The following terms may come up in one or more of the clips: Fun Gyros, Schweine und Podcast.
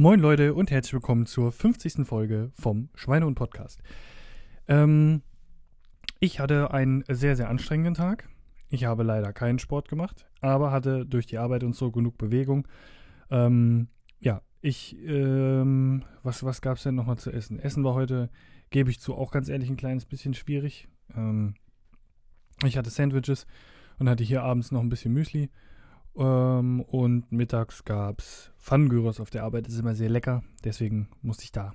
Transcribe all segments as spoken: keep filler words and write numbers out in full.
Moin Leute und herzlich willkommen zur fünfzigsten Folge vom Schweine und Podcast. Ähm, ich hatte einen sehr, sehr anstrengenden Tag. Ich habe leider keinen Sport gemacht, aber hatte durch die Arbeit und so genug Bewegung. Ähm, ja, ich, ähm, was, was gab es denn nochmal zu essen? Essen war heute, gebe ich zu, auch ganz ehrlich ein kleines bisschen schwierig. Ähm, ich hatte Sandwiches und hatte hier abends noch ein bisschen Müsli. Um, und mittags gab es Fun Gyros auf der Arbeit, das ist immer sehr lecker, deswegen musste ich da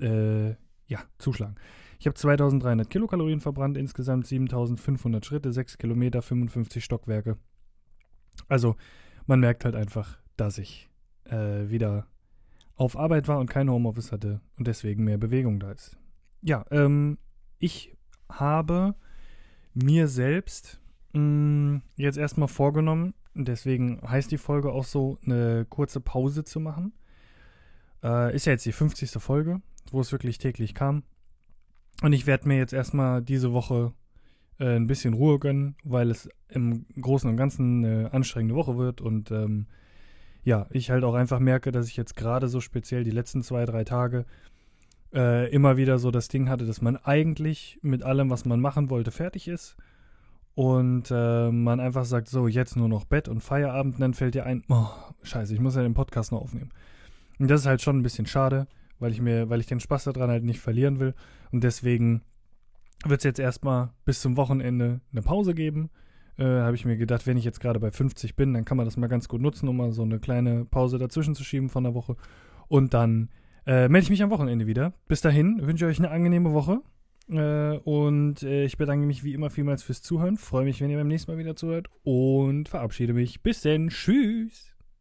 äh, ja, zuschlagen. Ich habe zweitausenddreihundert Kilokalorien verbrannt, insgesamt siebentausendfünfhundert Schritte, sechs Kilometer, fünfundfünfzig Stockwerke. Also man merkt halt einfach, dass ich äh, wieder auf Arbeit war und kein Homeoffice hatte und deswegen mehr Bewegung da ist. Ja, ähm, ich habe mir selbst mh, jetzt erstmal vorgenommen, deswegen heißt die Folge auch so, eine kurze Pause zu machen. Äh, ist ja jetzt die fünfzigste Folge, wo es wirklich täglich kam. Und ich werde mir jetzt erstmal diese Woche äh, ein bisschen Ruhe gönnen, weil es im Großen und Ganzen eine anstrengende Woche wird. Und ähm, ja, ich halt auch einfach merke, dass ich jetzt gerade so speziell die letzten zwei, drei Tage äh, immer wieder so das Ding hatte, dass man eigentlich mit allem, was man machen wollte, fertig ist. Und äh, man einfach sagt, so, jetzt nur noch Bett und Feierabend. Und dann fällt dir ein, oh, scheiße, ich muss ja den Podcast noch aufnehmen. Und das ist halt schon ein bisschen schade, weil ich mir, weil ich den Spaß daran halt nicht verlieren will. Und deswegen wird es jetzt erstmal bis zum Wochenende eine Pause geben. Äh, habe ich mir gedacht, wenn ich jetzt gerade bei fünfzig bin, dann kann man das mal ganz gut nutzen, um mal so eine kleine Pause dazwischen zu schieben von der Woche. Und dann äh, melde ich mich am Wochenende wieder. Bis dahin wünsche ich euch eine angenehme Woche. Und ich bedanke mich wie immer vielmals fürs Zuhören. Freue mich, wenn ihr beim nächsten Mal wieder zuhört und verabschiede mich. Bis denn. Tschüss.